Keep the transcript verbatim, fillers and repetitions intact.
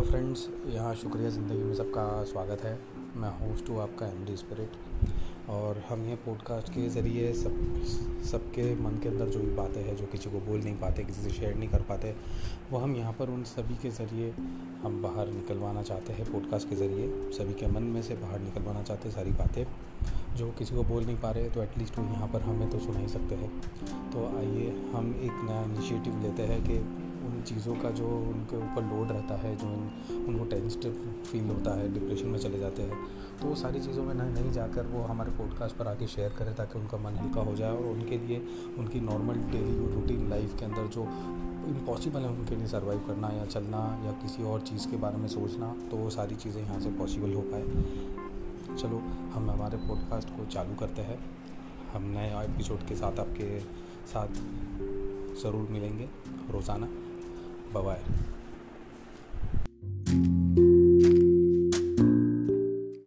Hello friends, यहाँ शुक्रिया ज़िंदगी में सबका स्वागत है। मैं होस्ट हूँ आपका एम डी स्पिरिट, और हम ये पॉडकास्ट के ज़रिए सब सबके मन के अंदर जो भी बातें हैं जो किसी को बोल नहीं पाते, किसी से शेयर नहीं कर पाते, वो हम यहाँ पर उन सभी के ज़रिए हम बाहर निकलवाना चाहते हैं। पॉडकास्ट के ज़रिए सभी के मन में से बाहर निकलवाना चाहते हैं सारी बातें जो किसी को बोल नहीं पा रहे, तो एटलीस्ट वो यहाँ पर हमें तो सुना ही सकते हैं। तो आइए हम एक नया इनिशिएटिव लेते हैं कि उन चीज़ों का जो उनके ऊपर लोड रहता है, जो उनको टेंशन फील होता है, डिप्रेशन में चले जाते हैं, तो वो सारी चीज़ों में नहीं नहीं जाकर वो हमारे पॉडकास्ट पर आके शेयर करें ताकि उनका मन हल्का हो जाए और उनके लिए उनकी नॉर्मल डेली रूटीन लाइफ के अंदर जो इम्पॉसिबल है उनके लिए सर्वाइव करना या चलना या किसी और चीज़ के बारे में सोचना, तो वो सारी चीज़ें यहाँ से पॉसिबल हो पाए। चलो हम हमारे पॉडकास्ट को चालू करते हैं। हम नए एपिसोड के साथ आपके साथ ज़रूर मिलेंगे रोज़ाना। बाय।